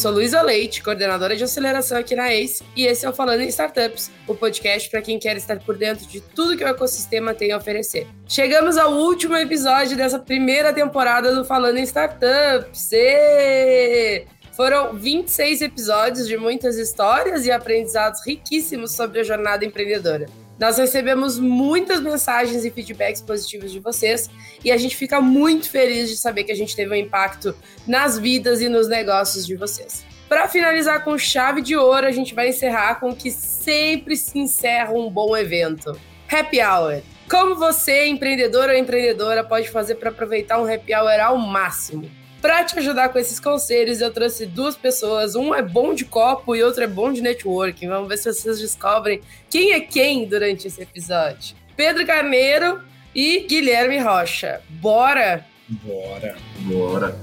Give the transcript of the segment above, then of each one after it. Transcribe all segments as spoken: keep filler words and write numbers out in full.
sou Luiza Leite, coordenadora de aceleração aqui na ACE, e esse é o Falando em Startups, o podcast para quem quer estar por dentro de tudo que o ecossistema tem a oferecer. Chegamos ao último episódio dessa primeira temporada do Falando em Startups. E... Foram vinte e seis episódios de muitas histórias e aprendizados riquíssimos sobre a jornada empreendedora. Nós recebemos muitas mensagens e feedbacks positivos de vocês e a gente fica muito feliz de saber que a gente teve um impacto nas vidas e nos negócios de vocês. Para finalizar com chave de ouro, a gente vai encerrar com o que sempre se encerra um bom evento: Happy Hour. Como você, empreendedor ou empreendedora, pode fazer para aproveitar um Happy Hour ao máximo? Para te ajudar com esses conselhos, eu trouxe duas pessoas. Um é bom de copo e outro é bom de networking. Vamos ver se vocês descobrem quem é quem durante esse episódio. Pedro Carneiro e Guilherme Rocha. Bora? Bora. Bora.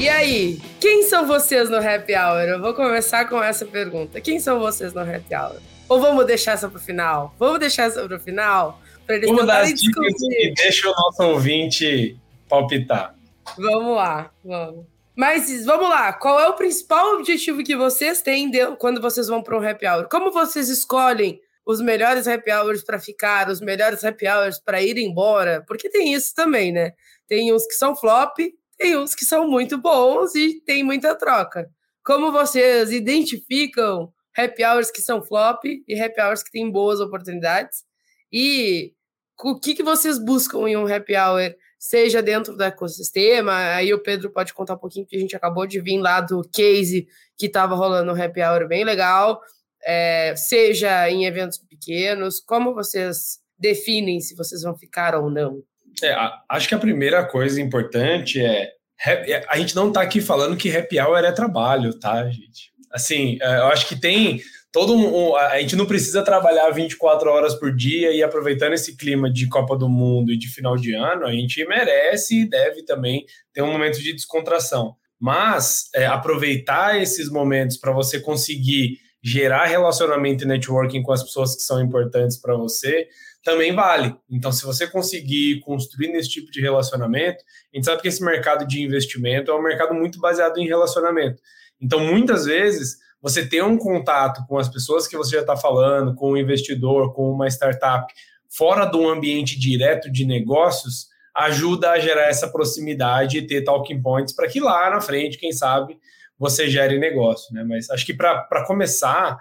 E aí, quem são vocês no Happy Hour? Eu vou começar com essa pergunta. Quem são vocês no Happy Hour? Ou vamos deixar essa para o final? Vamos deixar essa para o final? Uma das dicas que deixa o nosso ouvinte palpitar. Vamos lá, vamos. Mas vamos lá, qual é o principal objetivo que vocês têm de, quando vocês vão para um happy hour? Como vocês escolhem os melhores happy hours para ficar, os melhores happy hours para ir embora? Porque tem isso também, né? Tem uns que são flop, tem uns que são muito bons e tem muita troca. Como vocês identificam happy hours que são flop e happy hours que têm boas oportunidades? E o que, que vocês buscam em um happy hour, seja dentro do ecossistema? Aí o Pedro pode contar um pouquinho, porque a gente acabou de vir lá do case que estava rolando um happy hour bem legal, é, seja em eventos pequenos. Como vocês definem se vocês vão ficar ou não? É, acho que a primeira coisa importante é... A gente não está aqui falando que happy hour é trabalho, tá, gente? Assim, eu acho que tem... Todo um, a gente não precisa trabalhar vinte e quatro horas por dia e aproveitando esse clima de Copa do Mundo e de final de ano, a gente merece e deve também ter um momento de descontração. Mas é, aproveitar esses momentos para você conseguir gerar relacionamento e networking com as pessoas que são importantes para você, também vale. Então, se você conseguir construir nesse tipo de relacionamento, a gente sabe que esse mercado de investimento é um mercado muito baseado em relacionamento. Então, muitas vezes... Você ter um contato com as pessoas que você já está falando, com o investidor, com uma startup, fora do ambiente direto de negócios, ajuda a gerar essa proximidade e ter talking points para que lá na frente, quem sabe, você gere negócio, né? Mas acho que para começar,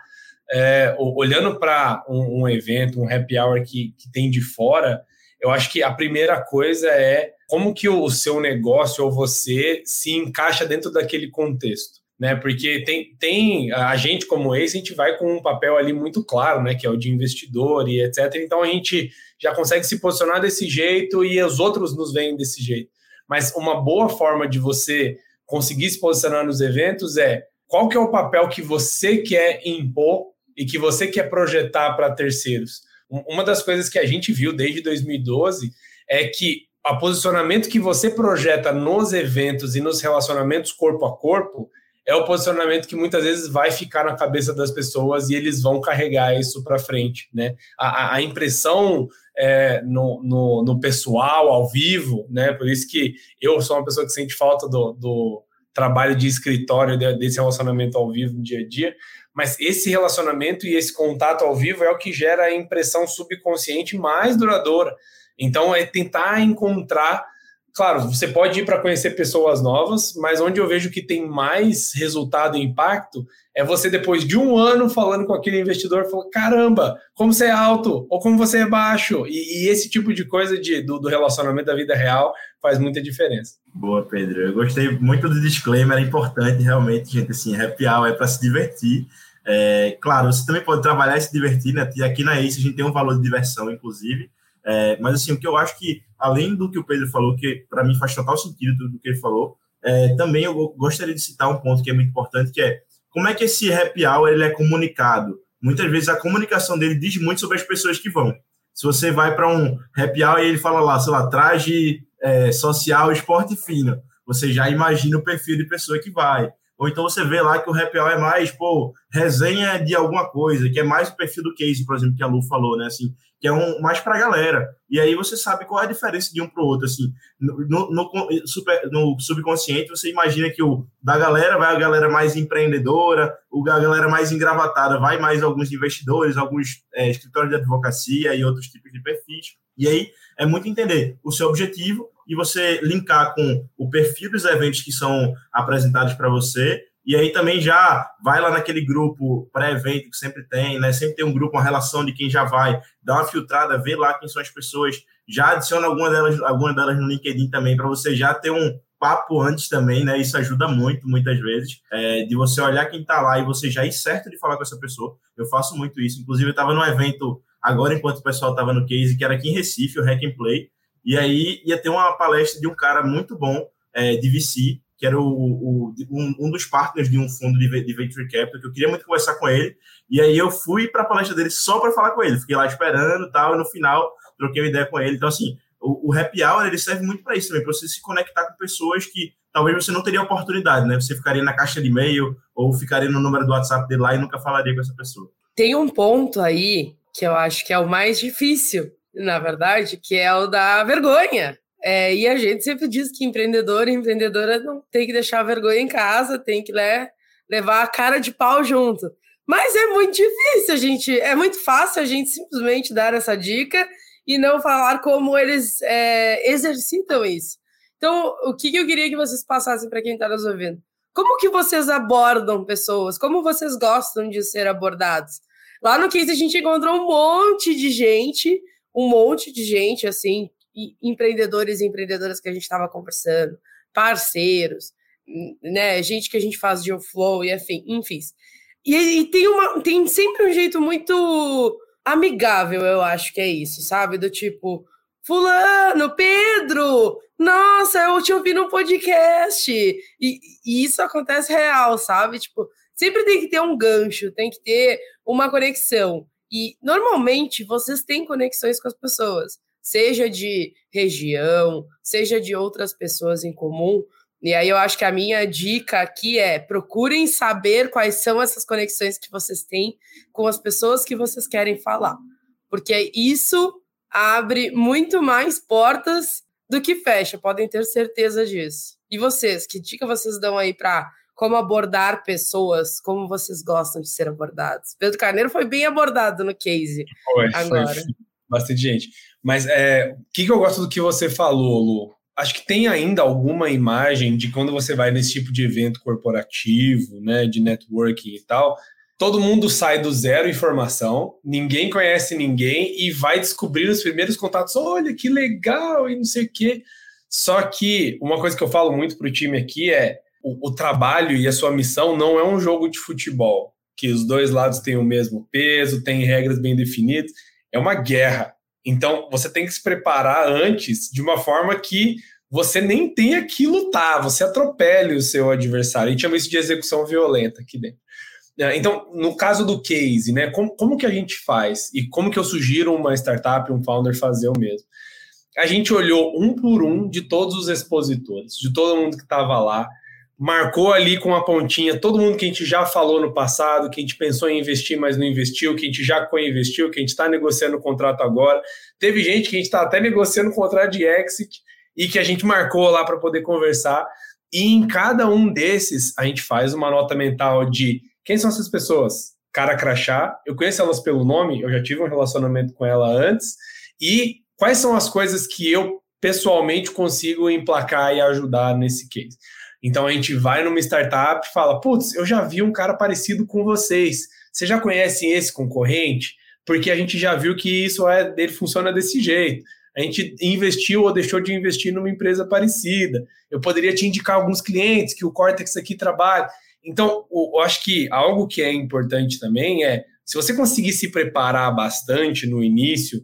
é, olhando para um, um evento, um happy hour que, que tem de fora, eu acho que a primeira coisa é como que o seu negócio ou você se encaixa dentro daquele contexto. Né, porque tem, tem a gente como ACE, a gente vai com um papel ali muito claro, né, que é o de investidor e et cetera. Então, a gente já consegue se posicionar desse jeito e os outros nos veem desse jeito. Mas uma boa forma de você conseguir se posicionar nos eventos é qual que é o papel que você quer impor e que você quer projetar para terceiros. Uma das coisas que a gente viu desde dois mil e doze é que o posicionamento que você projeta nos eventos e nos relacionamentos corpo a corpo é o posicionamento que muitas vezes vai ficar na cabeça das pessoas e eles vão carregar isso para frente, né? A, a impressão é, no, no, no pessoal, ao vivo, né? Por isso que eu sou uma pessoa que sente falta do, do trabalho de escritório, desse relacionamento ao vivo no dia a dia, mas esse relacionamento e esse contato ao vivo é o que gera a impressão subconsciente mais duradoura. Então, é tentar encontrar... Claro, você pode ir para conhecer pessoas novas, mas onde eu vejo que tem mais resultado e impacto é você, depois de um ano falando com aquele investidor, falar, caramba, como você é alto ou como você é baixo. E, e esse tipo de coisa de, do, do relacionamento da vida real faz muita diferença. Boa, Pedro. Eu gostei muito do disclaimer, é importante realmente, gente, assim, happy hour é para se divertir. É, claro, você também pode trabalhar e se divertir, né? E aqui na ACE a gente tem um valor de diversão, inclusive. É, mas, assim, o que eu acho que, além do que o Pedro falou, que para mim faz total sentido tudo o que ele falou, é, também eu gostaria de citar um ponto que é muito importante, que é como é que esse happy hour ele é comunicado. Muitas vezes a comunicação dele diz muito sobre as pessoas que vão. Se você vai para um happy hour e ele fala lá, sei lá, traje é, social, esporte fino, você já imagina o perfil de pessoa que vai. Ou então você vê lá que o happy hour é mais, pô, resenha de alguma coisa, que é mais o perfil do case, por exemplo, que a Lu falou, né? Assim, que é um, mais para a galera. E aí você sabe qual é a diferença de um para o outro. Assim, no, no, super, no subconsciente, você imagina que o da galera vai a galera mais empreendedora, o da galera mais engravatada vai mais alguns investidores, alguns é, escritórios de advocacia e outros tipos de perfis. E aí é muito entender o seu objetivo e você linkar com o perfil dos eventos que são apresentados para você. E aí também já vai lá naquele grupo pré-evento que sempre tem, né? Sempre tem um grupo, uma relação de quem já vai, dá uma filtrada, vê lá quem são as pessoas, já adiciona alguma delas, alguma delas no LinkedIn também, para você já ter um papo antes também, né? Isso ajuda muito, muitas vezes, é, de você olhar quem está lá e você já ir certo de falar com essa pessoa. Eu faço muito isso. Inclusive, eu estava num evento agora, enquanto o pessoal estava no case, que era aqui em Recife, o Hack and Play, e aí ia ter uma palestra de um cara muito bom, é, de V C, que era o, o, um, um dos partners de um fundo de, de Venture Capital, que eu queria muito conversar com ele, e aí eu fui para a palestra dele só para falar com ele, fiquei lá esperando e tal, e no final troquei uma ideia com ele. Então, assim, o, o happy hour ele serve muito para isso também, para você se conectar com pessoas que talvez você não teria oportunidade, né? Você ficaria na caixa de e-mail ou ficaria no número do WhatsApp dele lá e nunca falaria com essa pessoa. Tem um ponto aí que eu acho que é o mais difícil, na verdade, que é o da vergonha. É, e a gente sempre diz que empreendedor e empreendedora não tem que deixar a vergonha em casa, tem que né, levar a cara de pau junto. Mas é muito difícil, a gente, é muito fácil a gente simplesmente dar essa dica e não falar como eles é, exercitam isso. Então, o que eu queria que vocês passassem para quem está nos ouvindo? Como que vocês abordam pessoas? Como vocês gostam de ser abordados? Lá no case a gente encontrou um monte de gente, um monte de gente, assim, empreendedores e empreendedoras que a gente estava conversando, parceiros, né, gente que a gente faz de flow e enfim, enfim. E, e tem, uma, tem sempre um jeito muito amigável, eu acho que é isso, sabe? Do tipo, fulano, Pedro, nossa, eu te ouvi no podcast. E, e isso acontece real, sabe? Tipo, sempre tem que ter um gancho, tem que ter uma conexão. E, normalmente, vocês têm conexões com as pessoas, seja de região, seja de outras pessoas em comum. E aí eu acho que a minha dica aqui é procurem saber quais são essas conexões que vocês têm com as pessoas que vocês querem falar. Porque isso abre muito mais portas do que fecha, podem ter certeza disso. E vocês, que dica vocês dão aí para como abordar pessoas, como vocês gostam de ser abordados? Pedro Carneiro foi bem abordado no case foi, agora. Foi, bastante gente. Mas é, o que, que eu gosto do que você falou, Lu? Acho que tem ainda alguma imagem de quando você vai nesse tipo de evento corporativo, né, de networking e tal, todo mundo sai do zero informação, ninguém conhece ninguém e vai descobrir os primeiros contatos. Olha, que legal e não sei o quê. Só que uma coisa que eu falo muito para o time aqui é O, o trabalho e a sua missão não é um jogo de futebol, que os dois lados têm o mesmo peso, têm regras bem definidas, é uma guerra. Então, você tem que se preparar antes de uma forma que você nem tenha que lutar, você atropele o seu adversário. A gente chama isso de execução violenta aqui dentro. Então, no caso do case, né, como, como que a gente faz? E como que eu sugiro uma startup, um founder fazer o mesmo? A gente olhou um por um de todos os expositores, de todo mundo que estava lá, marcou ali com a pontinha todo mundo que a gente já falou no passado, que a gente pensou em investir, mas não investiu, que a gente já co-investiu, que a gente está negociando o contrato agora. Teve gente que a gente está até negociando o contrato de exit e que a gente marcou lá para poder conversar. E em cada um desses, a gente faz uma nota mental de quem são essas pessoas? Cara crachá, eu conheço elas pelo nome, eu já tive um relacionamento com ela antes. E quais são as coisas que eu pessoalmente consigo emplacar e ajudar nesse case? Então, a gente vai numa startup e fala, putz, eu já vi um cara parecido com vocês. Vocês já conhecem esse concorrente? Porque a gente já viu que isso é, dele funciona desse jeito. A gente investiu ou deixou de investir numa empresa parecida. Eu poderia te indicar alguns clientes que o Cortex aqui trabalha. Então, eu acho que algo que é importante também é, se você conseguir se preparar bastante no início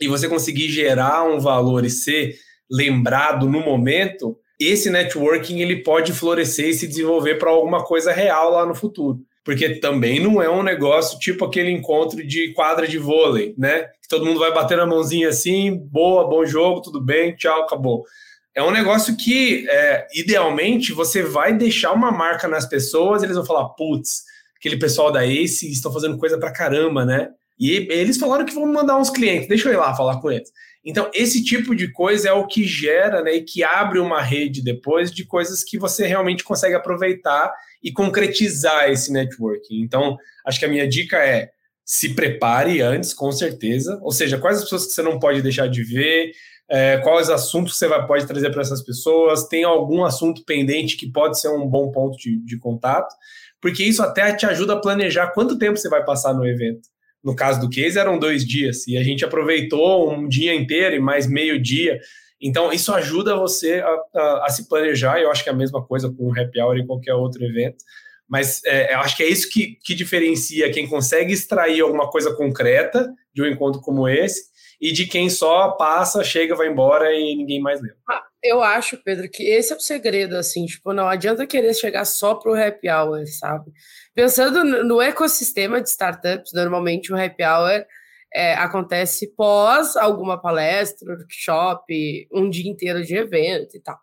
e você conseguir gerar um valor e ser lembrado no momento, esse networking ele pode florescer e se desenvolver para alguma coisa real lá no futuro. Porque também não é um negócio tipo aquele encontro de quadra de vôlei, né? Que todo mundo vai bater na mãozinha assim, boa, bom jogo, tudo bem, tchau, acabou. é um negócio que, é, idealmente, você vai deixar uma marca nas pessoas, eles vão falar, putz, aquele pessoal da ACE estão fazendo coisa pra caramba, né? E eles falaram que vão mandar uns clientes, deixa eu ir lá falar com eles. Então, esse tipo de coisa é o que gera, né, e que abre uma rede depois de coisas que você realmente consegue aproveitar e concretizar esse networking. Então, acho que a minha dica é se prepare antes, com certeza. Ou seja, quais as pessoas que você não pode deixar de ver, é, quais assuntos você vai, pode trazer para essas pessoas, tem algum assunto pendente que pode ser um bom ponto de, de contato, porque isso até te ajuda a planejar quanto tempo você vai passar no evento. No caso do case, eram dois dias, e a gente aproveitou um dia inteiro e mais meio dia. Então, isso ajuda você a, a, a se planejar, e eu acho que é a mesma coisa com o happy hour e qualquer outro evento. Mas é, eu acho que é isso que, que diferencia quem consegue extrair alguma coisa concreta de um encontro como esse, e de quem só passa, chega, vai embora e ninguém mais lembra. Ah, eu acho, Pedro, que esse é o segredo, assim, tipo, não adianta querer chegar só pro happy hour, sabe? Pensando no ecossistema de startups, normalmente o happy hour é, acontece pós alguma palestra, workshop, um dia inteiro de evento e tal.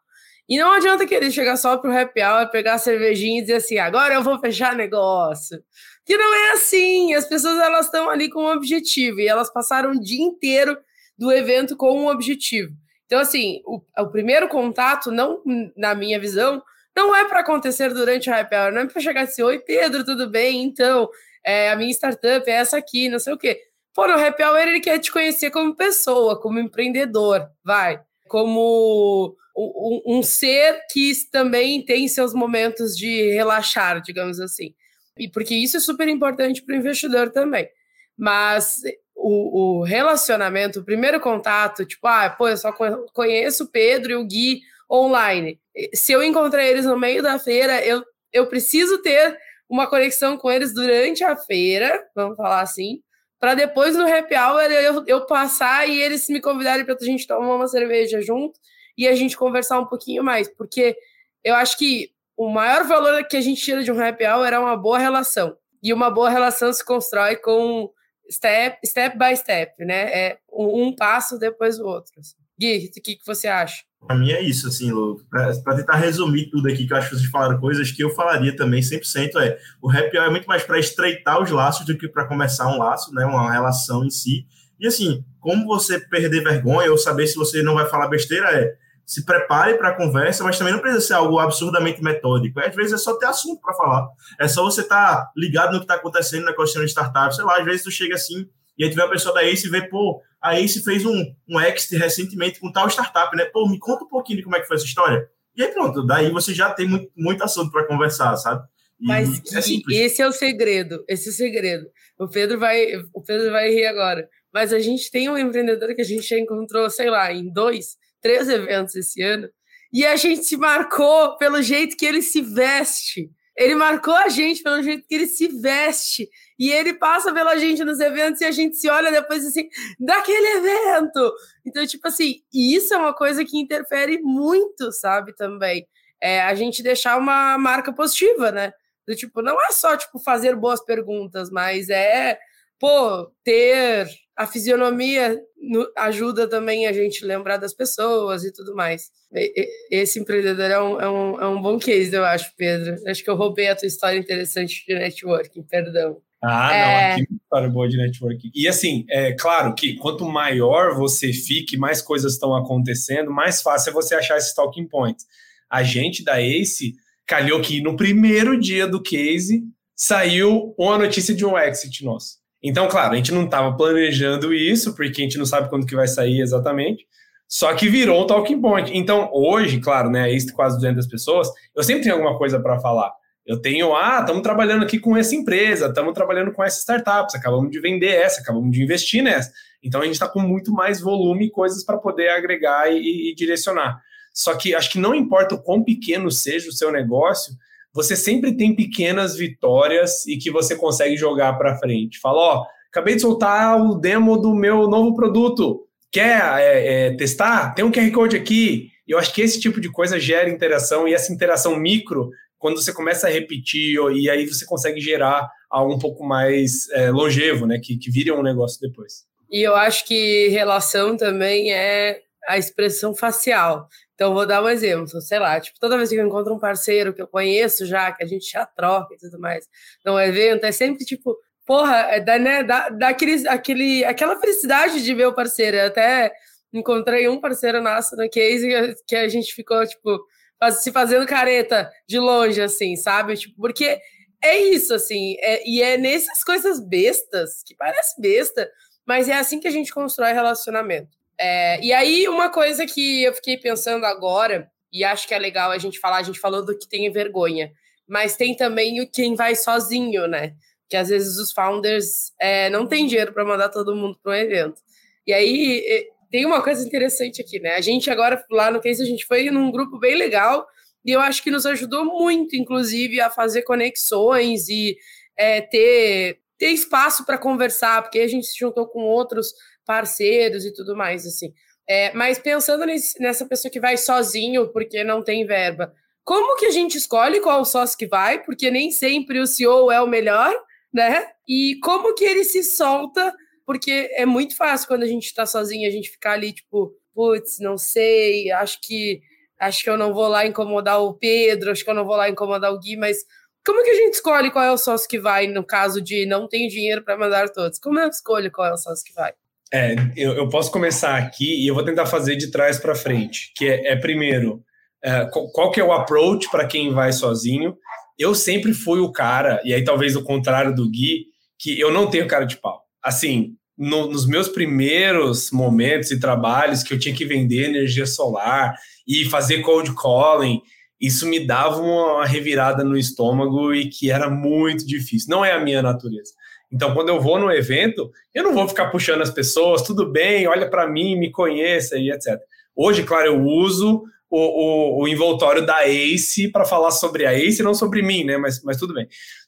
E não adianta querer chegar só pro happy hour, pegar a cervejinha e dizer assim, agora eu vou fechar negócio. Que não é assim, as pessoas elas estão ali com um objetivo, e elas passaram o dia inteiro do evento com um objetivo. Então, assim, o, o primeiro contato, não, na minha visão, não é para acontecer durante o happy hour, não é para chegar assim, oi Pedro, tudo bem? Então, é, a minha startup é essa aqui, não sei o quê. Pô, no happy hour ele quer te conhecer como pessoa, como empreendedor, vai, como um, um ser que também tem seus momentos de relaxar, digamos assim. E porque isso é super importante para o investidor também. Mas o, o relacionamento, o primeiro contato, tipo, ah, pô, eu só conheço o Pedro e o Gui online. Se eu encontrar eles no meio da feira, eu, eu preciso ter uma conexão com eles durante a feira, vamos falar assim, para depois no happy hour eu, eu passar e eles me convidarem para a gente tomar uma cerveja junto e a gente conversar um pouquinho mais. Porque eu acho que o maior valor que a gente tira de um happy hour é uma boa relação. E uma boa relação se constrói com step, step by step, né? É um, um passo depois do outro. Assim. Gui, o que, que você acha? Para mim é isso, assim, Lu. Para tentar resumir tudo aqui, que eu acho que vocês falaram coisas que eu falaria também cem por cento, é o happy hour é muito mais para estreitar os laços do que para começar um laço, né? Uma relação em si. E assim, como você perder vergonha ou saber se você não vai falar besteira é se prepare para a conversa, mas também não precisa ser algo absurdamente metódico. Às vezes é só ter assunto para falar. É só você estar ligado no que está acontecendo na questão de startup. Sei lá, às vezes tu chega assim e aí tu vê uma pessoa da ACE e vê, pô, a ACE fez um, um exit recentemente com tal startup, né? Pô, me conta um pouquinho de como é que foi essa história. E aí pronto, daí você já tem muito, muito assunto para conversar, sabe? E mas é esse é o segredo, esse é o segredo. O Pedro vai, o Pedro vai rir agora. Mas a gente tem um empreendedor que a gente já encontrou, sei lá, em dois... três eventos esse ano, e a gente se marcou pelo jeito que ele se veste. Ele marcou a gente pelo jeito que ele se veste, e ele passa pela gente nos eventos, e a gente se olha depois assim, daquele evento! Então, tipo assim, isso é uma coisa que interfere muito, sabe, também. É a gente deixar uma marca positiva, né? Do tipo, não é só, tipo, fazer boas perguntas, mas é, pô, ter... A fisionomia ajuda também a gente lembrar das pessoas e tudo mais. Esse empreendedor é um, é um, é um bom case, eu acho, Pedro. Acho que eu roubei a tua história interessante de networking, perdão. Ah, é... não, aqui é uma história boa de networking. E assim, é claro que quanto maior você fique, mais coisas estão acontecendo, mais fácil é você achar esses talking points. A gente da ACE calhou que no primeiro dia do case saiu uma notícia de um exit nosso. Então, claro, a gente não estava planejando isso, porque a gente não sabe quando que vai sair exatamente, só que virou um talking point. Então, hoje, claro, né, isso quase duzentas pessoas, eu sempre tenho alguma coisa para falar. Eu tenho, ah, estamos trabalhando aqui com essa empresa, estamos trabalhando com essa startup, acabamos de vender essa, acabamos de investir nessa. Então, a gente está com muito mais volume e coisas para poder agregar e, e direcionar. Só que acho que não importa o quão pequeno seja o seu negócio, você sempre tem pequenas vitórias e que você consegue jogar para frente. Fala, ó, acabei de soltar o demo do meu novo produto. Quer é, é, testar? Tem um Q R Code aqui. Eu acho que esse tipo de coisa gera interação, e essa interação micro, quando você começa a repetir, e aí você consegue gerar algo um pouco mais é, longevo, né? Que, que vire um negócio depois. E eu acho que relação também é a expressão facial. Então, vou dar um exemplo, sei lá, tipo, toda vez que eu encontro um parceiro que eu conheço já, que a gente já troca e tudo mais, num evento, é sempre, tipo, porra, é da, né, dá, dá aquele, aquele, aquela felicidade de ver o parceiro. Eu até encontrei um parceiro nosso no case que a gente ficou, tipo, se fazendo careta de longe, assim, sabe? Tipo, porque é isso, assim, é, e é nessas coisas bestas, que parece besta, mas é assim que a gente constrói relacionamento. É, e aí, uma coisa que eu fiquei pensando agora, e acho que é legal a gente falar, a gente falou do que tem vergonha, mas tem também o quem vai sozinho, né? Que às vezes os founders é, não têm dinheiro para mandar todo mundo para um evento. E aí, tem uma coisa interessante aqui, né? A gente agora, lá no case, a gente foi num grupo bem legal, e eu acho que nos ajudou muito, inclusive, a fazer conexões e é, ter, ter espaço para conversar, porque a gente se juntou com outros parceiros e tudo mais, assim. É, mas pensando nesse, nessa pessoa que vai sozinho porque não tem verba, como que a gente escolhe qual sócio que vai? Porque nem sempre o C E O é o melhor, né? E como que ele se solta? Porque é muito fácil quando a gente tá sozinho, a gente ficar ali, tipo, putz, não sei, acho que, acho que eu não vou lá incomodar o Pedro, acho que eu não vou lá incomodar o Gui, mas como que a gente escolhe qual é o sócio que vai no caso de não tem dinheiro para mandar todos? Como eu escolho qual é o sócio que vai? É, eu, eu posso começar aqui e eu vou tentar fazer de trás para frente, que é, é primeiro, é, qual que é o approach para quem vai sozinho? Eu sempre fui o cara, e aí talvez o contrário do Gui, que eu não tenho cara de pau. Assim, no, nos meus primeiros momentos e trabalhos que eu tinha que vender energia solar e fazer cold calling, isso me dava uma revirada no estômago e que era muito difícil. Não é a minha natureza. Então, quando eu vou no evento, eu não vou ficar puxando as pessoas, tudo bem, olha para mim, me conheça e etcétera. Hoje, claro, eu uso o, o, o envoltório da ACE para falar sobre a ACE, não sobre mim, né? Mas, mas tudo bem.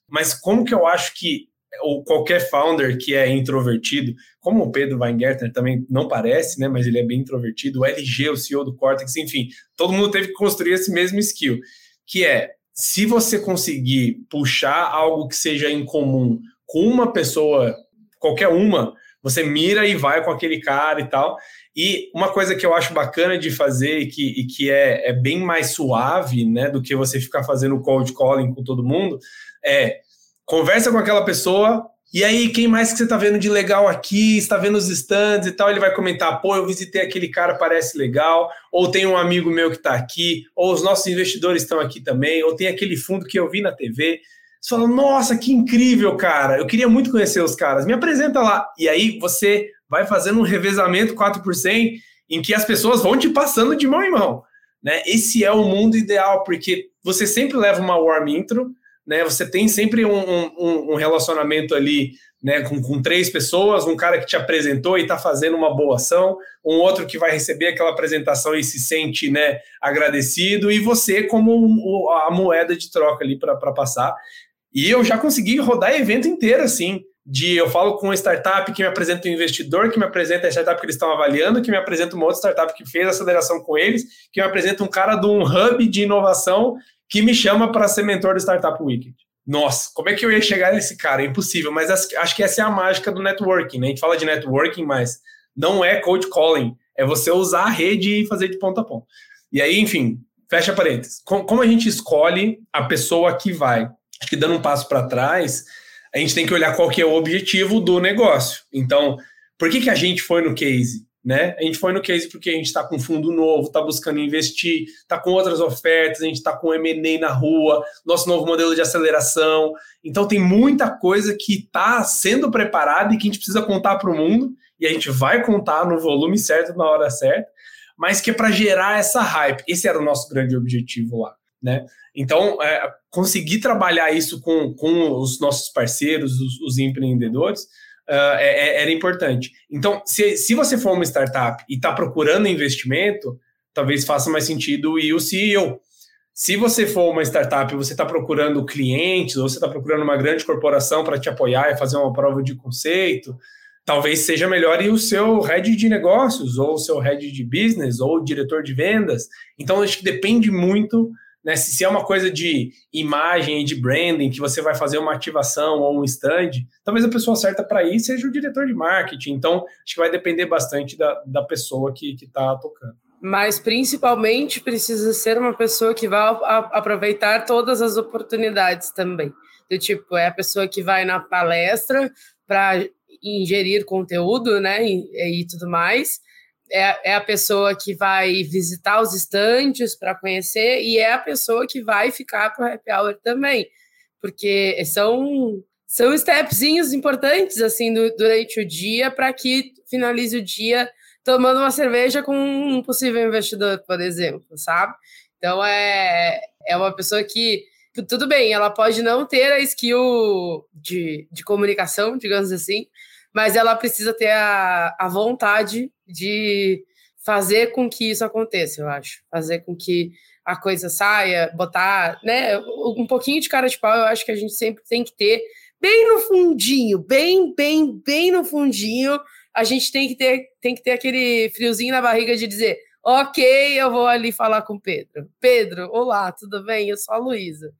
Mas como que eu acho que ou qualquer founder que é introvertido, como o Pedro Weingertner também não parece, né? Mas ele é bem introvertido, o L G, o C E O do Cortex, enfim, todo mundo teve que construir esse mesmo skill, que é, se você conseguir puxar algo que seja incomum com uma pessoa, qualquer uma, você mira e vai com aquele cara e tal. E uma coisa que eu acho bacana de fazer e que, e que é, é bem mais suave, né, do que você ficar fazendo cold calling com todo mundo, é conversa com aquela pessoa e aí quem mais que você está vendo de legal aqui, está vendo os stands e tal, ele vai comentar, pô, eu visitei aquele cara, parece legal, ou tem um amigo meu que está aqui, ou os nossos investidores estão aqui também, ou tem aquele fundo que eu vi na T V. Você fala, nossa, que incrível, cara, eu queria muito conhecer os caras, me apresenta lá. E aí você vai fazendo um revezamento quatro por cem em que as pessoas vão te passando de mão em mão, né? Esse é o mundo ideal, porque você sempre leva uma warm intro, né? Você tem sempre um, um, um relacionamento ali, né, com, com três pessoas, um cara que te apresentou e está fazendo uma boa ação, um outro que vai receber aquela apresentação e se sente, né, agradecido, e você como um, a moeda de troca ali para passar. E eu já consegui rodar evento inteiro, assim, de eu falo com uma startup que me apresenta um investidor, que me apresenta a startup que eles estão avaliando, que me apresenta uma outra startup que fez aceleração com eles, que me apresenta um cara de um hub de inovação que me chama para ser mentor do Startup Weekend. Nossa, como é que eu ia chegar nesse cara? É impossível, mas acho que essa é a mágica do networking, né? A gente fala de networking, mas não é cold calling, é você usar a rede e fazer de ponta a ponta. E aí, enfim, fecha parênteses. Como a gente escolhe a pessoa que vai? Acho que dando um passo para trás, a gente tem que olhar qual que é o objetivo do negócio. Então, por que que a gente foi no case, né? A gente foi no case porque a gente está com fundo novo, está buscando investir, está com outras ofertas, a gente está com M e A na rua, nosso novo modelo de aceleração. Então, tem muita coisa que está sendo preparada e que a gente precisa contar para o mundo, e a gente vai contar no volume certo, na hora certa, mas que é para gerar essa hype. Esse era o nosso grande objetivo lá, né? Então, é, conseguir trabalhar isso com, com os nossos parceiros, os, os empreendedores, uh, é, é, era importante. Então, se, se você for uma startup e está procurando investimento, talvez faça mais sentido ir o C E O. Se você for uma startup e você está procurando clientes, ou você está procurando uma grande corporação para te apoiar e fazer uma prova de conceito, talvez seja melhor ir o seu head de negócios, ou o seu head de business, ou o diretor de vendas. Então, acho que depende muito né? Se, se é uma coisa de imagem e de branding, que você vai fazer uma ativação ou um stand, talvez a pessoa certa para ir seja o diretor de marketing. Então, acho que vai depender bastante da, da pessoa que está tocando. Mas, principalmente, precisa ser uma pessoa que vai a, aproveitar todas as oportunidades também. Do tipo, é a pessoa que vai na palestra para ingerir conteúdo, né, e, e tudo mais. É, é a pessoa que vai visitar os estandes para conhecer e é a pessoa que vai ficar para o happy hour também. Porque são, são stepzinhos importantes assim, do, durante o dia para que finalize o dia tomando uma cerveja com um possível investidor, por exemplo, sabe? Então, é, é uma pessoa que tudo bem, ela pode não ter a skill de, de comunicação, digamos assim, mas ela precisa ter a, a vontade de fazer com que isso aconteça, eu acho. Fazer com que a coisa saia, botar, né? Um pouquinho de cara de pau, eu acho que a gente sempre tem que ter bem no fundinho, bem, bem, bem no fundinho, a gente tem que ter, tem que ter aquele friozinho na barriga de dizer... Ok, eu vou ali falar com o Pedro. Pedro, olá, tudo bem? Eu sou a Luiza.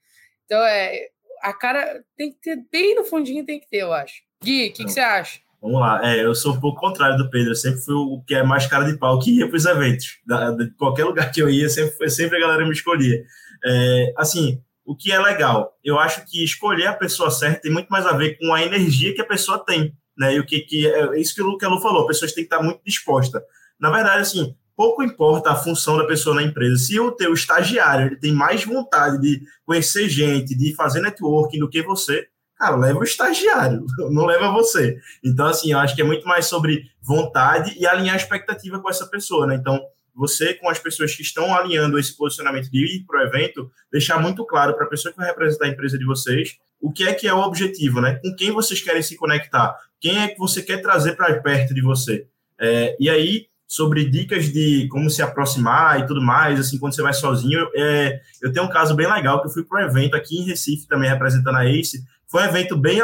Então, é, a cara tem que ter, bem no fundinho tem que ter, eu acho. Gui, o que, que você acha? Vamos lá, é, eu sou um pouco contrário do Pedro, eu sempre fui o que é mais cara de pau, que ia para os eventos. Da, de qualquer lugar que eu ia, sempre, sempre a galera me escolhia. É, assim, o que é legal, eu acho que escolher a pessoa certa tem muito mais a ver com a energia que a pessoa tem, né? E o que, que é isso que o Luca Lu falou, a pessoa tem que estar muito disposta. Na verdade, assim, pouco importa a função da pessoa na empresa. Se o teu estagiário ele tem mais vontade de conhecer gente, de fazer networking do que você, cara, leva o estagiário, não leva você. Então, assim, eu acho que é muito mais sobre vontade e alinhar a expectativa com essa pessoa, né? Então, você com as pessoas que estão alinhando esse posicionamento de ir para o evento, deixar muito claro para a pessoa que vai representar a empresa de vocês o que é que é o objetivo, né? Com quem vocês querem se conectar, quem é que você quer trazer para perto de você. É, e aí... sobre dicas de como se aproximar e tudo mais, assim, quando você vai sozinho. É, eu tenho um caso bem legal, que eu fui para um evento aqui em Recife, também representando a ACE. Foi um evento bem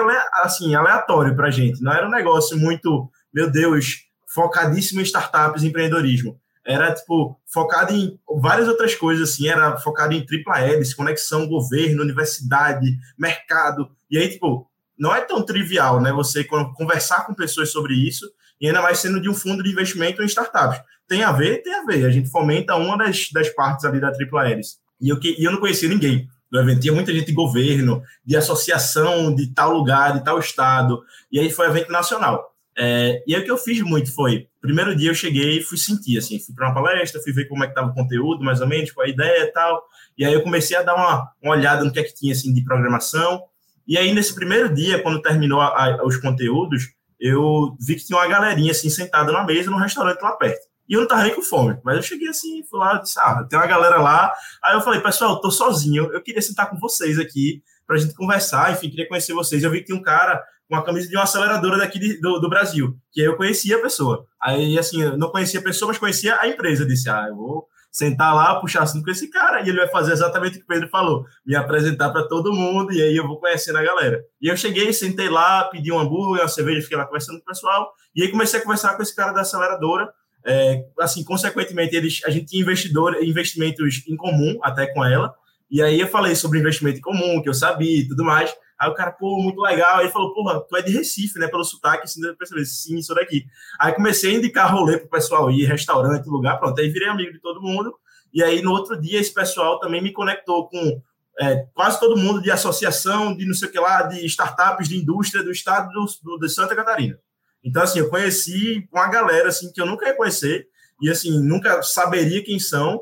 assim, aleatório para a gente. Não era um negócio muito, meu Deus, focadíssimo em startups e empreendedorismo. Era, tipo, focado em várias outras coisas, assim. Era focado em tripla hélice, conexão, governo, universidade, mercado. E aí, tipo, não é tão trivial, né, você conversar com pessoas sobre isso, e ainda mais sendo de um fundo de investimento em startups. Tem a ver? Tem a ver. A gente fomenta uma das, das partes ali da tripla hélice. E eu, e eu não conhecia ninguém do evento. Tinha muita gente de governo, de associação, de tal lugar, de tal estado. E aí foi evento nacional. É, e aí o que eu fiz muito foi, primeiro dia eu cheguei e fui sentir, assim, fui para uma palestra, fui ver como é que estava o conteúdo, mais ou menos, com a ideia e tal. E aí eu comecei a dar uma, uma olhada no que é que tinha, assim, de programação. E aí nesse primeiro dia, quando terminou a, a, os conteúdos, eu vi que tinha uma galerinha assim sentada na mesa num restaurante lá perto. E eu não estava nem com fome, mas eu cheguei assim, fui lá, disse, ah, tem uma galera lá. Aí eu falei, pessoal, eu tô sozinho, eu queria sentar com vocês aqui pra gente conversar, enfim, queria conhecer vocês. Eu vi que tinha um cara com uma camisa de uma aceleradora daqui de, do, do Brasil, que aí eu conhecia a pessoa. Aí, assim, eu não conhecia a pessoa, mas conhecia a empresa. Eu disse, ah, eu vou sentar lá, puxar assunto com esse cara, e ele vai fazer exatamente o que o Pedro falou, me apresentar para todo mundo, e aí eu vou conhecendo a galera. E eu cheguei, sentei lá, pedi um hambúrguer, uma cerveja, fiquei lá conversando com o pessoal, e aí comecei a conversar com esse cara da aceleradora, é, assim, consequentemente, eles, a gente tinha investidor, investimentos em comum, até com ela, e aí eu falei sobre investimento em comum, que eu sabia e tudo mais. Aí o cara, pô, muito legal. Aí ele falou, porra, tu é de Recife, né? Pelo sotaque, assim, eu percebi, sim, isso daqui. Aí comecei a indicar rolê pro pessoal ir, restaurante, lugar, pronto. Aí virei amigo de todo mundo. E aí, no outro dia, esse pessoal também me conectou com é, quase todo mundo de associação, de não sei o que lá, de startups, de indústria do estado do, do, de Santa Catarina. Então, assim, eu conheci uma galera, assim, que eu nunca ia conhecer. E, assim, nunca saberia quem são.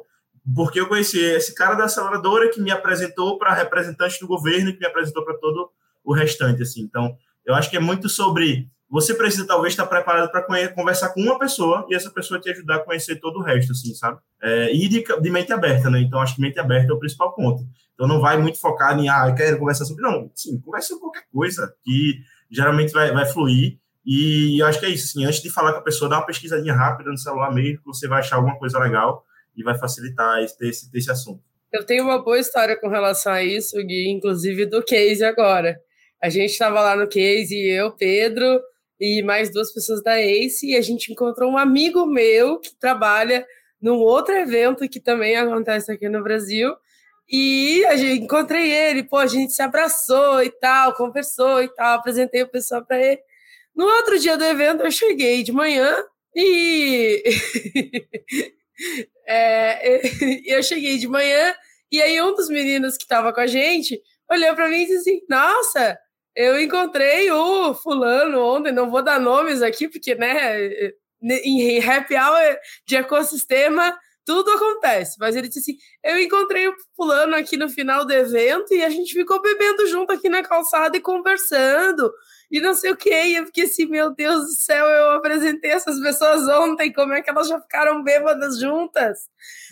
Porque eu conheci esse cara da aceleradora que me apresentou para representante do governo e que me apresentou para todo o restante, assim. Então, eu acho que é muito sobre... Você precisa, talvez, estar preparado para conversar com uma pessoa e essa pessoa te ajudar a conhecer todo o resto, assim, sabe? É, e de, de mente aberta, né? Então, acho que mente aberta é o principal ponto. Então, não vai muito focado em, ah, eu quero conversar sobre... Não, sim, conversa sobre qualquer coisa que geralmente vai, vai fluir. E eu acho que é isso, assim. Antes de falar com a pessoa, dá uma pesquisadinha rápida no celular mesmo, que você vai achar alguma coisa legal e vai facilitar esse, esse, esse assunto. Eu tenho uma boa história com relação a isso, Gui, inclusive do case agora. A gente estava lá no case, eu, Pedro, e mais duas pessoas da ACE, e a gente encontrou um amigo meu que trabalha num outro evento que também acontece aqui no Brasil, E a gente, encontrei ele, pô, a gente se abraçou e tal, conversou e tal, apresentei o pessoal para ele. No outro dia do evento, eu cheguei de manhã e... é, eu cheguei de manhã e aí um dos meninos que estava com a gente olhou para mim e disse assim, nossa, eu encontrei o fulano ontem, não vou dar nomes aqui, porque, né, em happy hour de ecossistema, tudo acontece, mas ele disse assim, eu encontrei o fulano aqui no final do evento e a gente ficou bebendo junto aqui na calçada e conversando, e não sei o que, e eu fiquei assim, meu Deus do céu, eu apresentei essas pessoas ontem, como é que elas já ficaram bêbadas juntas?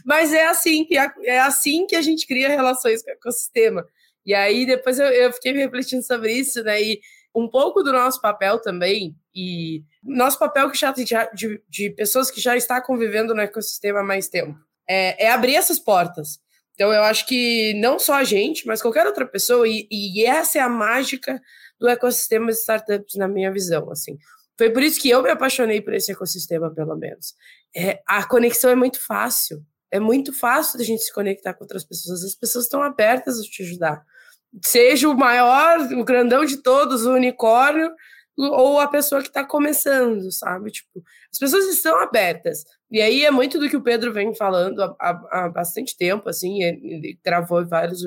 Mas é assim que, é assim que a gente cria relações com o ecossistema, e aí depois eu, eu fiquei refletindo sobre isso, né, e um pouco do nosso papel também, e nosso papel que já, de, de pessoas que já estão convivendo no ecossistema há mais tempo, é, é abrir essas portas. Então, eu acho que não só a gente, mas qualquer outra pessoa, e, e essa é a mágica do ecossistema de startups, na minha visão. Assim. Foi por isso que eu me apaixonei por esse ecossistema, pelo menos. É, a conexão é muito fácil, é muito fácil da gente se conectar com outras pessoas, as pessoas estão abertas a te ajudar. Seja o maior, o grandão de todos, o unicórnio, ou a pessoa que está começando, sabe? Tipo, as pessoas estão abertas. E aí é muito do que o Pedro vem falando há, há, há bastante tempo, assim, ele gravou vários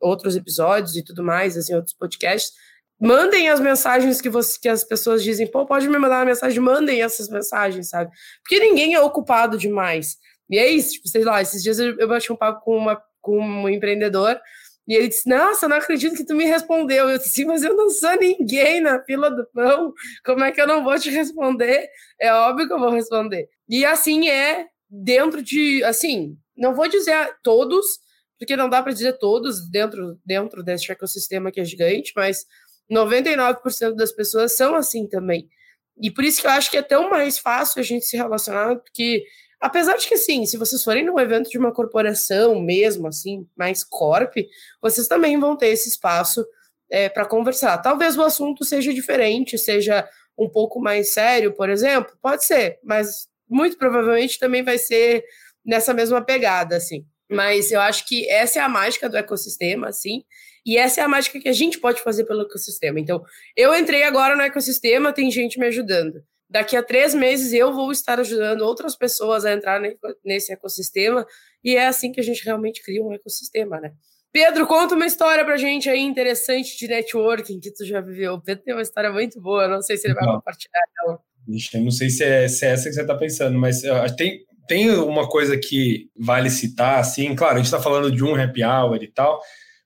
outros episódios e tudo mais, assim, outros podcasts. Mandem as mensagens que, você, que as pessoas dizem, pô, pode me mandar uma mensagem, mandem essas mensagens, sabe? Porque ninguém é ocupado demais. E é isso, tipo, sei lá, esses dias eu, eu bati um papo com, uma, com um empreendedor. E ele disse, nossa, não acredito que tu me respondeu. Eu disse, mas eu não sou ninguém na fila do pão. Como é que eu não vou te responder? É óbvio que eu vou responder. E assim é dentro de... Assim, não vou dizer todos, porque não dá para dizer todos dentro, dentro desse ecossistema que é gigante, mas noventa e nove por cento das pessoas são assim também. E por isso que eu acho que é tão mais fácil a gente se relacionar, porque... Apesar de que, sim, se vocês forem num evento de uma corporação mesmo, assim, mais corp, vocês também vão ter esse espaço é, para conversar. Talvez o assunto seja diferente, seja um pouco mais sério, por exemplo, pode ser, mas muito provavelmente também vai ser nessa mesma pegada, assim. Mas eu acho que essa é a mágica do ecossistema, assim, e essa é a mágica que a gente pode fazer pelo ecossistema. Então, eu entrei agora no ecossistema, tem gente me ajudando. Daqui a três meses eu vou estar ajudando outras pessoas a entrar nesse ecossistema e é assim que a gente realmente cria um ecossistema, né? Pedro, conta uma história pra gente aí interessante de networking que tu já viveu. O Pedro tem uma história muito boa, não sei se ele vai não. compartilhar ela. Ixi, eu não sei se é, se é essa que você tá pensando, mas uh, tem, tem uma coisa que vale citar, assim, claro, a gente tá falando de um happy hour e tal,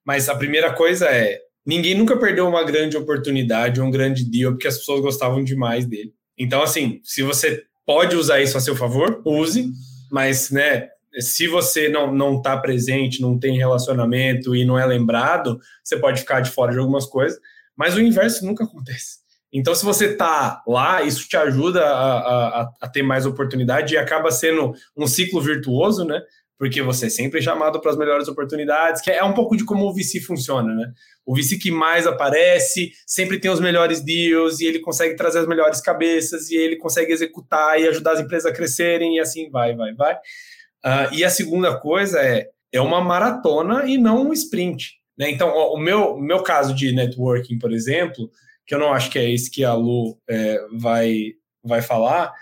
mas a primeira coisa é, ninguém nunca perdeu uma grande oportunidade, um grande deal, porque as pessoas gostavam demais dele. Então, assim, se você pode usar isso a seu favor, use, mas, né, se você não, não tá presente, não tem relacionamento e não é lembrado, você pode ficar de fora de algumas coisas, mas o inverso nunca acontece. Então, se você tá lá, isso te ajuda a, a, a ter mais oportunidade e acaba sendo um ciclo virtuoso, né? Porque você é sempre chamado para as melhores oportunidades, que é um pouco de como o V C funciona, né? O V C que mais aparece, sempre tem os melhores deals, e ele consegue trazer as melhores cabeças, e ele consegue executar e ajudar as empresas a crescerem, e assim vai, vai, vai. Uh, e a segunda coisa é, é uma maratona e não um sprint, né? Então, ó, o meu, meu caso de networking, por exemplo, que eu não acho que é esse que a Lu é, vai, vai falar,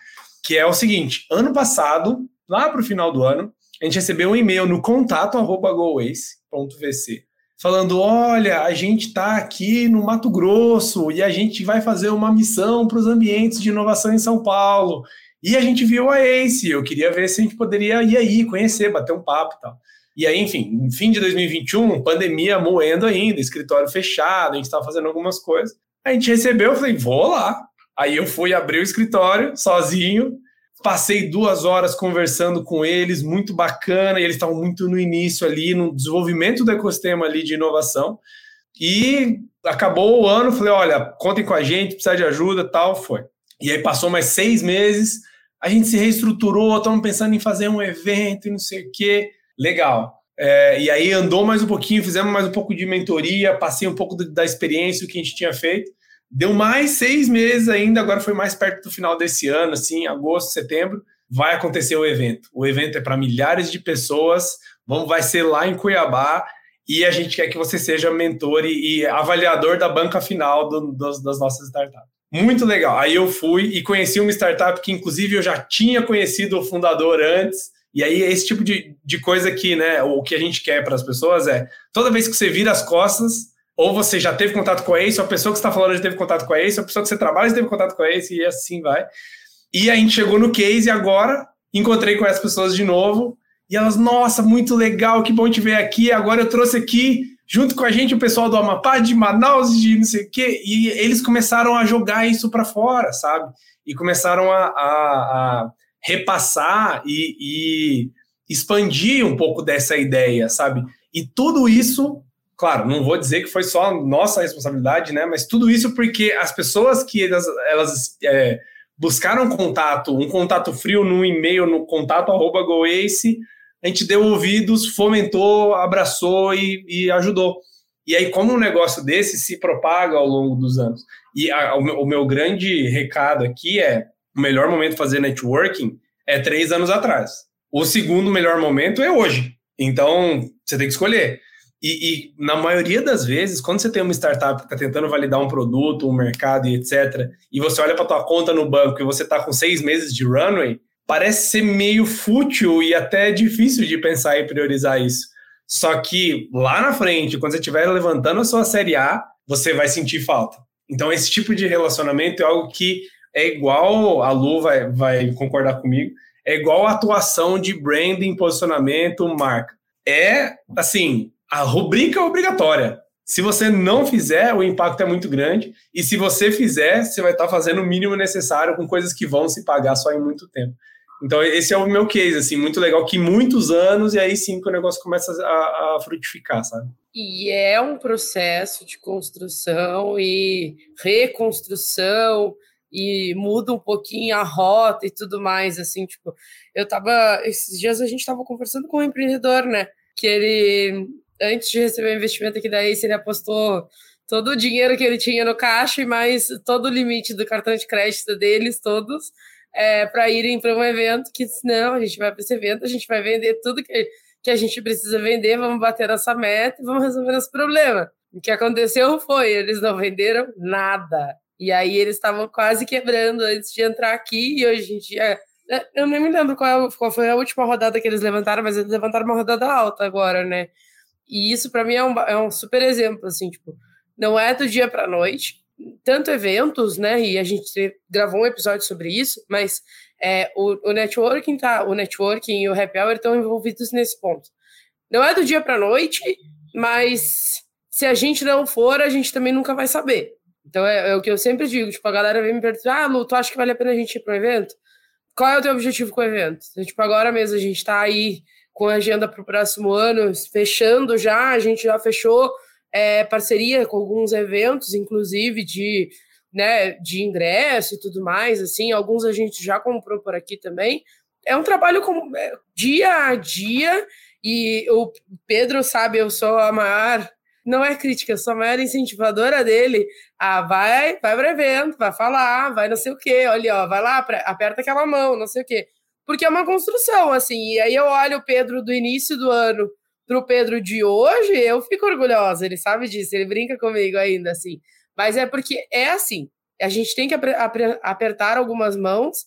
que é o seguinte, ano passado, lá para o final do ano, a gente recebeu um e-mail no contato arroba goace ponto v c falando, olha, a gente está aqui no Mato Grosso e a gente vai fazer uma missão para os ambientes de inovação em São Paulo. E a gente viu a ACE, eu queria ver se a gente poderia ir aí, conhecer, bater um papo e tal. E aí, enfim, fim de dois mil e vinte e um, pandemia moendo ainda, escritório fechado, a gente estava fazendo algumas coisas. A gente recebeu, eu falei, vou lá. Aí eu fui abrir o escritório sozinho, passei duas horas conversando com eles, muito bacana, e eles estavam muito no início ali, no desenvolvimento do ecossistema ali de inovação, e acabou o ano, falei, olha, contem com a gente, precisa de ajuda, tal, foi. E aí passou mais seis meses, a gente se reestruturou, estamos pensando em fazer um evento e não sei o quê, legal. É, e aí andou mais um pouquinho, fizemos mais um pouco de mentoria, passei um pouco da experiência, o que a gente tinha feito. Deu mais seis meses ainda, agora foi mais perto do final desse ano, assim, agosto, setembro, vai acontecer o evento. O evento é para milhares de pessoas, vamos, vai ser lá em Cuiabá, e a gente quer que você seja mentor e, e avaliador da banca final do, das, das nossas startups. Muito legal. Aí eu fui e conheci uma startup que, inclusive, eu já tinha conhecido o fundador antes. E aí, esse tipo de, de coisa que, né, o que a gente quer para as pessoas é, toda vez que você vira as costas, ou você já teve contato com a ACE, ou a pessoa que você está falando já teve contato com a ACE, ou a pessoa que você trabalha já teve contato com a ACE, e assim vai. E a gente chegou no case agora, encontrei com essas pessoas de novo, e elas, nossa, muito legal, que bom te ver aqui, agora eu trouxe aqui, junto com a gente, o pessoal do Amapá, de Manaus, de não sei o quê, e eles começaram a jogar isso para fora, sabe? E começaram a... a, a repassar e, e expandir um pouco dessa ideia, sabe? E tudo isso, claro, não vou dizer que foi só nossa responsabilidade, né? Mas tudo isso porque as pessoas que elas, elas é, buscaram contato, um contato frio no e-mail, no contato arroba GoAce, a gente deu ouvidos, fomentou, abraçou e, e ajudou. E aí, como um negócio desse se propaga ao longo dos anos? E a, o, meu, o meu grande recado aqui é, o melhor momento de fazer networking é três anos atrás. O segundo melhor momento é hoje. Então, você tem que escolher. E, e na maioria das vezes, quando você tem uma startup que está tentando validar um produto, um mercado e etcétera, e você olha para a tua conta no banco e você está com seis meses de runway, parece ser meio fútil e até difícil de pensar e priorizar isso. Só que lá na frente, quando você estiver levantando a sua série A, você vai sentir falta. Então, esse tipo de relacionamento é algo que é igual, a Lu vai, vai concordar comigo, é igual a atuação de branding, posicionamento, marca. É, assim, a rubrica obrigatória. Se você não fizer, o impacto é muito grande. E se você fizer, você vai estar fazendo o mínimo necessário com coisas que vão se pagar só em muito tempo. Então, esse é o meu case, assim, muito legal, que muitos anos, e aí sim que o negócio começa a, a frutificar, sabe? E é um processo de construção e reconstrução, e muda um pouquinho a rota e tudo mais, assim, tipo, eu tava, esses dias a gente tava conversando com um empreendedor, né, que ele, antes de receber o investimento aqui da ACE, ele apostou todo o dinheiro que ele tinha no caixa e mais todo o limite do cartão de crédito deles, todos, é, para irem para um evento que disse, não, a gente vai para esse evento, a gente vai vender tudo que, que a gente precisa vender, vamos bater nossa meta e vamos resolver nosso problema. O que aconteceu foi, eles não venderam nada. E aí eles estavam quase quebrando antes de entrar aqui, e hoje em dia... Eu nem me lembro qual, qual foi a última rodada que eles levantaram, mas eles levantaram uma rodada alta agora, né? E isso para mim é um, é um super exemplo, assim, tipo, não é do dia para noite, tanto eventos, né? E a gente gravou um episódio sobre isso, mas é, o, o networking tá, o networking e o happy hour estão envolvidos nesse ponto. Não é do dia para noite, mas se a gente não for, a gente também nunca vai saber. Então, é, é o que eu sempre digo, tipo, a galera vem me perguntar, ah, Lu, tu acha que vale a pena a gente ir para o evento? Qual é o teu objetivo com o evento? Então, tipo, agora mesmo a gente está aí com a agenda para o próximo ano, fechando já, a gente já fechou é, parceria com alguns eventos, inclusive de, né, de ingresso e tudo mais, assim, alguns a gente já comprou por aqui também. É um trabalho com, é, dia a dia, e o Pedro sabe, eu sou a maior... Não é crítica, eu sou a maior incentivadora dele. Ah, vai, vai para o evento, vai falar, vai não sei o quê. Olha, ó, vai lá, aperta aquela mão, não sei o quê. Porque é uma construção, assim. E aí eu olho o Pedro do início do ano para o Pedro de hoje, eu fico orgulhosa. Ele sabe disso, ele brinca comigo ainda, assim. Mas é porque é assim. A gente tem que apertar algumas mãos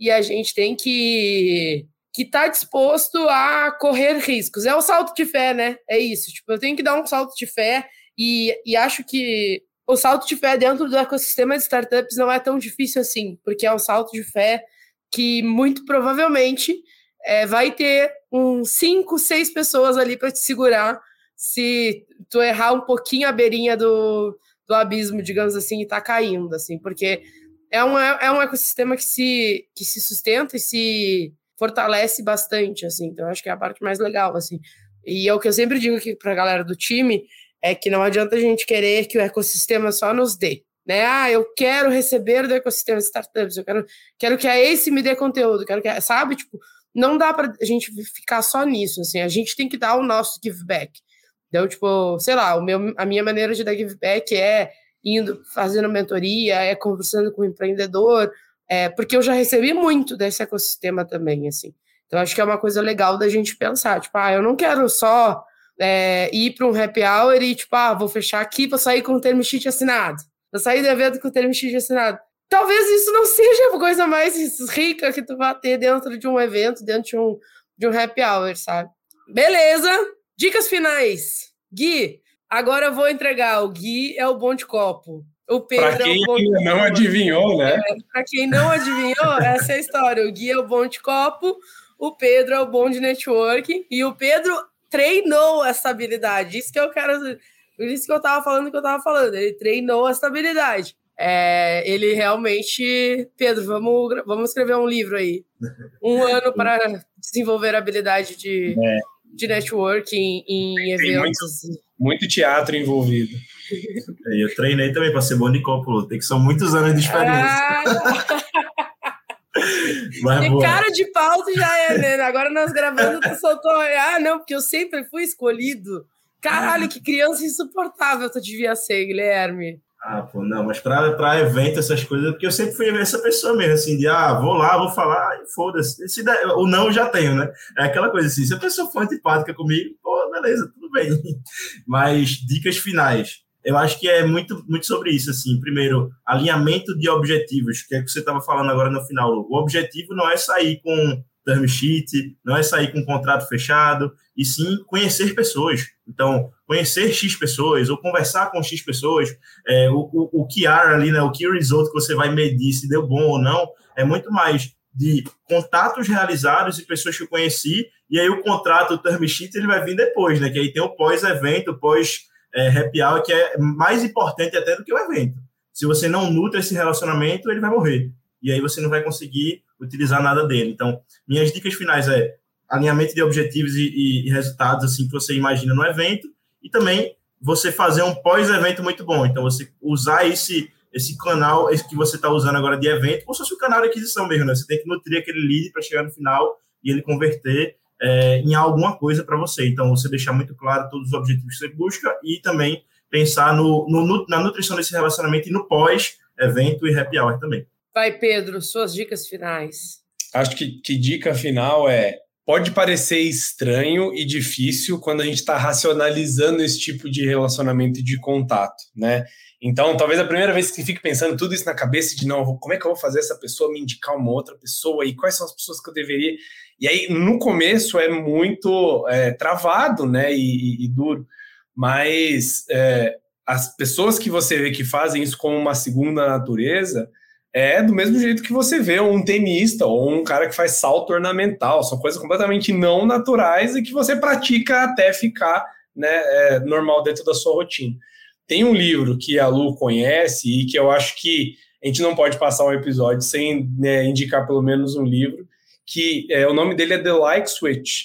e a gente tem que... que está disposto a correr riscos. É o salto de fé, né? É isso. Tipo, eu tenho que dar um salto de fé e, e acho que o salto de fé dentro do ecossistema de startups não é tão difícil assim, porque é um salto de fé que muito provavelmente é, vai ter uns cinco, seis pessoas ali para te segurar se tu errar um pouquinho a beirinha do, do abismo, digamos assim, e tá caindo, assim, porque é um, é um ecossistema que se, que se sustenta e se... fortalece bastante, assim, então acho que é a parte mais legal, assim, e é o que eu sempre digo aqui pra galera do time, é que não adianta a gente querer que o ecossistema só nos dê, né, ah, eu quero receber do ecossistema de startups, eu quero, quero que a ACE me dê conteúdo, quero que, sabe, tipo, não dá pra gente ficar só nisso, assim, a gente tem que dar o nosso give back, então, tipo, sei lá, o meu, a minha maneira de dar give back é indo, fazendo mentoria, é conversando com o empreendedor, É, porque eu já recebi muito desse ecossistema também, assim. Então, acho que é uma coisa legal da gente pensar. Tipo, ah, eu não quero só é, ir para um happy hour e tipo, ah, vou fechar aqui para sair com o termo sheet assinado. Para sair do evento com o termo sheet assinado. Talvez isso não seja a coisa mais rica que tu vai ter dentro de um evento, dentro de um, de um happy hour, sabe? Beleza! Dicas finais. Gui, agora eu vou entregar. O Gui é o bom de copo. O Pedro pra quem é o bom de copo. Não adivinhou, né? É, para quem não adivinhou, essa é a história. O Gui é o bom de copo, o Pedro é o bom de networking e o Pedro treinou essa habilidade. Isso que eu quero... Isso que eu tava falando que eu tava falando. Ele treinou essa habilidade. É, ele realmente... Pedro, vamos, vamos escrever um livro aí. Um ano para desenvolver a habilidade de, é. de networking em tem eventos. Muito, muito teatro envolvido. Eu treinei também para ser bom de copo. Tem que são muitos anos de experiência. Ah, mas de boa. Cara de pau tu já é, né? Agora nós gravando tu soltou. Ah, não, porque eu sempre fui escolhido. Caralho, que criança insuportável tu devia ser, Guilherme. Ah, pô, não, mas pra, pra evento, essas coisas, porque eu sempre fui essa pessoa mesmo, assim, de, ah, vou lá, vou falar, foda-se, o não eu já tenho, né, é aquela coisa assim, se a pessoa for antipática comigo, pô, beleza, tudo bem, mas dicas finais, eu acho que é muito, muito sobre isso, assim, primeiro, alinhamento de objetivos, que é o que você estava falando agora no final, o objetivo não é sair com term sheet, não é sair com um contrato fechado, e sim conhecer pessoas. Então, conhecer X pessoas, ou conversar com X pessoas, é, o, o, o Q R ali, né, o Q Result que você vai medir se deu bom ou não, é muito mais de contatos realizados e pessoas que eu conheci, e aí o contrato, o term sheet, ele vai vir depois, né, que aí tem o pós-evento, o pós-happy hour, que é mais importante até do que o evento. Se você não nutre esse relacionamento, ele vai morrer. E aí você não vai conseguir utilizar nada dele. Então, minhas dicas finais é alinhamento de objetivos e, e, e resultados assim que você imagina no evento e também você fazer um pós-evento muito bom. Então, você usar esse, esse canal esse que você está usando agora de evento ou só se o canal de aquisição mesmo, né? Você tem que nutrir aquele lead para chegar no final e ele converter é, em alguma coisa para você. Então, você deixar muito claro todos os objetivos que você busca e também pensar no, no, na nutrição desse relacionamento e no pós-evento e happy hour também. Vai, Pedro, suas dicas finais. Acho que, que dica final é, pode parecer estranho e difícil quando a gente está racionalizando esse tipo de relacionamento e de contato, né? Então, talvez a primeira vez que você fique pensando tudo isso na cabeça de, não, como é que eu vou fazer essa pessoa me indicar uma outra pessoa e quais são as pessoas que eu deveria... E aí, no começo, é muito é, travado, né? E, e, e duro, mas é, as pessoas que você vê que fazem isso como uma segunda natureza... É do mesmo jeito que você vê um tenista ou um cara que faz salto ornamental. São coisas completamente não naturais e que você pratica até ficar, né, é, normal dentro da sua rotina. Tem um livro que a Lu conhece e que eu acho que a gente não pode passar um episódio sem, né, indicar pelo menos um livro, que é, o nome dele é The Light Switch.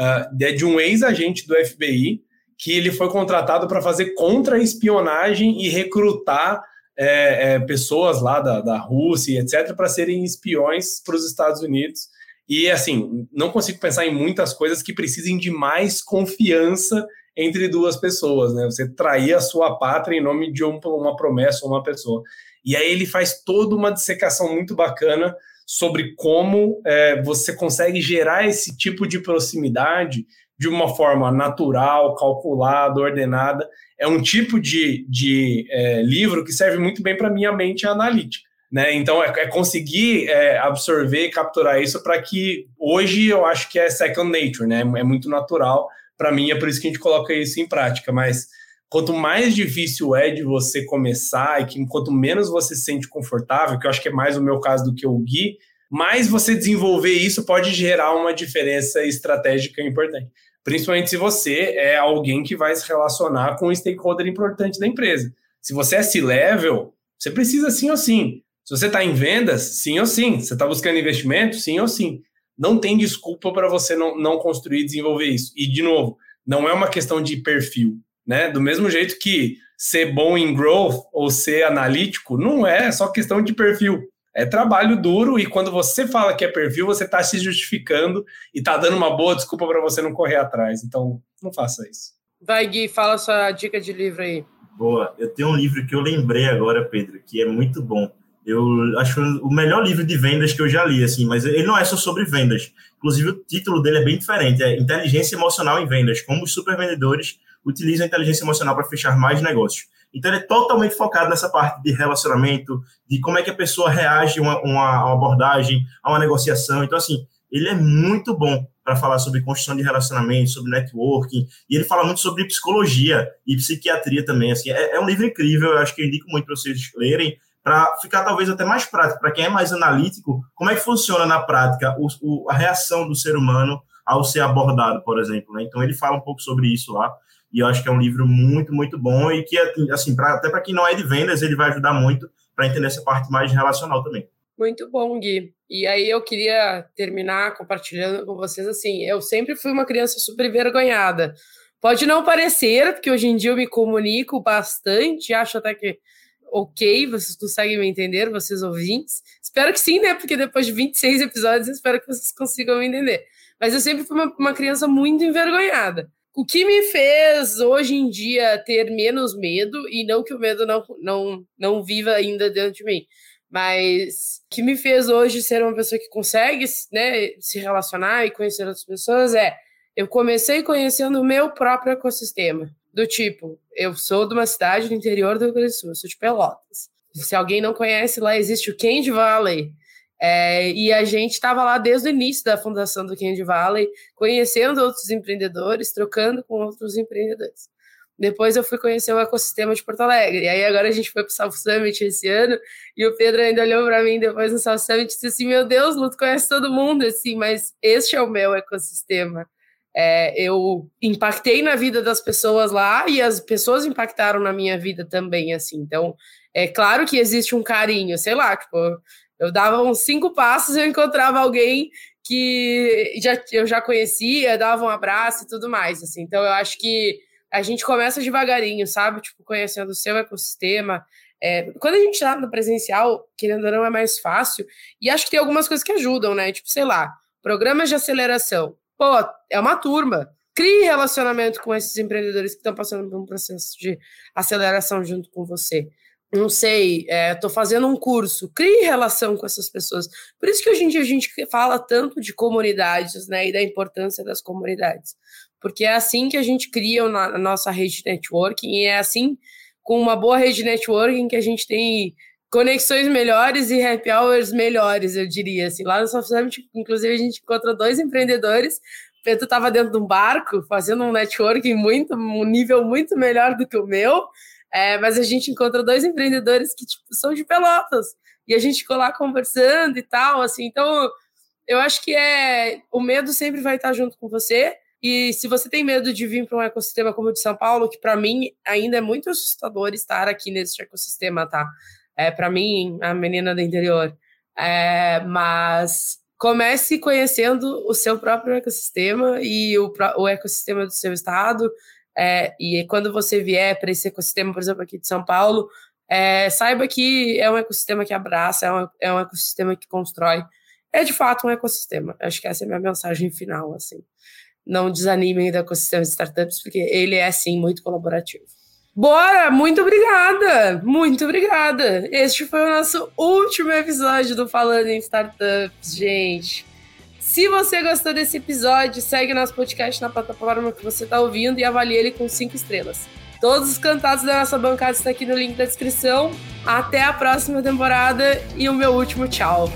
Uh, é de um ex-agente do F B I que ele foi contratado para fazer contra-espionagem e recrutar É, é, pessoas lá da, da Rússia, etcétera, para serem espiões para os Estados Unidos. E, assim, não consigo pensar em muitas coisas que precisem de mais confiança entre duas pessoas, né? Você trair a sua pátria em nome de um, uma promessa ou uma pessoa. E aí ele faz toda uma dissecação muito bacana sobre como é, você consegue gerar esse tipo de proximidade de uma forma natural, calculada, ordenada. É um tipo de, de é, livro que serve muito bem para a minha mente analítica, né? Então, é, é conseguir é, absorver, capturar isso para que... Hoje, eu acho que é second nature, né? É muito natural para mim, é por isso que a gente coloca isso em prática. Mas quanto mais difícil é de você começar e que, quanto menos você se sente confortável, que eu acho que é mais o meu caso do que o Gui, mais você desenvolver isso pode gerar uma diferença estratégica importante. Principalmente se você é alguém que vai se relacionar com um stakeholder importante da empresa. Se você é C-level, você precisa sim ou sim. Se você está em vendas, sim ou sim. Se você está buscando investimento, sim ou sim. Não tem desculpa para você não, não construir e desenvolver isso. E, de novo, não é uma questão de perfil, né? Do mesmo jeito que ser bom em growth ou ser analítico não é só questão de perfil. É trabalho duro e quando você fala que é perfil, você está se justificando e está dando uma boa desculpa para você não correr atrás. Então, não faça isso. Vai, Gui, fala sua dica de livro aí. Boa. Eu tenho um livro que eu lembrei agora, Pedro, que é muito bom. Eu acho o melhor livro de vendas que eu já li, assim, mas ele não é só sobre vendas. Inclusive, o título dele é bem diferente, é Inteligência Emocional em Vendas, como os supervendedores utilizam a inteligência emocional para fechar mais negócios. Então, ele é totalmente focado nessa parte de relacionamento, de como é que a pessoa reage a uma, uma abordagem, a uma negociação. Então, assim, ele é muito bom para falar sobre construção de relacionamento, sobre networking, e ele fala muito sobre psicologia e psiquiatria também. Assim, é, é um livro incrível, eu acho que eu indico muito para vocês lerem, para ficar talvez até mais prático, para quem é mais analítico, como é que funciona na prática o, o, a reação do ser humano ao ser abordado, por exemplo, né? Então, ele fala um pouco sobre isso lá, e eu acho que é um livro muito, muito bom, e que, assim, pra, até para quem não é de vendas, ele vai ajudar muito para entender essa parte mais relacional também. Muito bom, Gui. E aí eu queria terminar compartilhando com vocês, assim, eu sempre fui uma criança super envergonhada. Pode não parecer, porque hoje em dia eu me comunico bastante, acho até que ok, vocês conseguem me entender, vocês ouvintes? Espero que sim, né? Porque depois de vinte e seis episódios, espero que vocês consigam me entender. Mas eu sempre fui uma, uma criança muito envergonhada. O que me fez, hoje em dia, ter menos medo, e não que o medo não, não, não viva ainda dentro de mim, mas o que me fez hoje ser uma pessoa que consegue, né, se relacionar e conhecer outras pessoas é, eu comecei conhecendo o meu próprio ecossistema. Do tipo, eu sou de uma cidade do interior do Rio Grande do Sul, eu sou de Pelotas. Se alguém não conhece, lá existe o Candy Valley. É, e a gente estava lá desde o início da fundação do Candy Valley, conhecendo outros empreendedores, trocando com outros empreendedores. Depois eu fui conhecer o ecossistema de Porto Alegre. E aí agora a gente foi para o South Summit esse ano, e o Pedro ainda olhou para mim depois no South Summit e disse assim, meu Deus, Lu, tu conhece todo mundo, assim, mas este é o meu ecossistema. É, eu impactei na vida das pessoas lá e as pessoas impactaram na minha vida também, assim. Então, é claro que existe um carinho, sei lá, tipo, eu dava uns cinco passos e eu encontrava alguém que já, eu já conhecia, dava um abraço e tudo mais, assim. Então, eu acho que a gente começa devagarinho, sabe? Tipo, conhecendo o seu ecossistema. É, quando a gente tá no presencial, querendo ou não, é mais fácil. E acho que tem algumas coisas que ajudam, né? Tipo, sei lá, programas de aceleração. Pô, é uma turma. Crie relacionamento com esses empreendedores que estão passando por um processo de aceleração junto com você. Não sei, estou é, fazendo um curso. Crie relação com essas pessoas. Por isso que hoje em dia a gente fala tanto de comunidades, né, e da importância das comunidades. Porque é assim que a gente cria a nossa rede de networking, e é assim, com uma boa rede de networking, que a gente tem conexões melhores e happy hours melhores, eu diria. Assim, lá no South Summit, inclusive, a gente encontrou dois empreendedores. O Pedro estava dentro de um barco, fazendo um networking muito, um nível muito melhor do que o meu. É, mas a gente encontrou dois empreendedores que tipo, são de Pelotas. E a gente ficou lá conversando e tal. Assim, então, eu acho que é, o medo sempre vai estar junto com você. E se você tem medo de vir para um ecossistema como o de São Paulo, que para mim ainda é muito assustador estar aqui nesse ecossistema, tá? É, para mim, a menina do interior. É, mas comece conhecendo o seu próprio ecossistema e o, o ecossistema do seu estado. É, e quando você vier para esse ecossistema, por exemplo, aqui de São Paulo, é, saiba que é um ecossistema que abraça, é um, é um ecossistema que constrói. É, de fato, um ecossistema. Acho que essa é a minha mensagem final, assim. Não desanimem do ecossistema de startups, porque ele é, sim, muito colaborativo. Bora! Muito obrigada! Muito obrigada! Este foi o nosso último episódio do Falando em Startups, gente. Se você gostou desse episódio, segue nosso podcast na plataforma que você está ouvindo e avalie ele com cinco estrelas. Todos os contatos da nossa bancada estão aqui no link da descrição. Até a próxima temporada e o meu último tchau!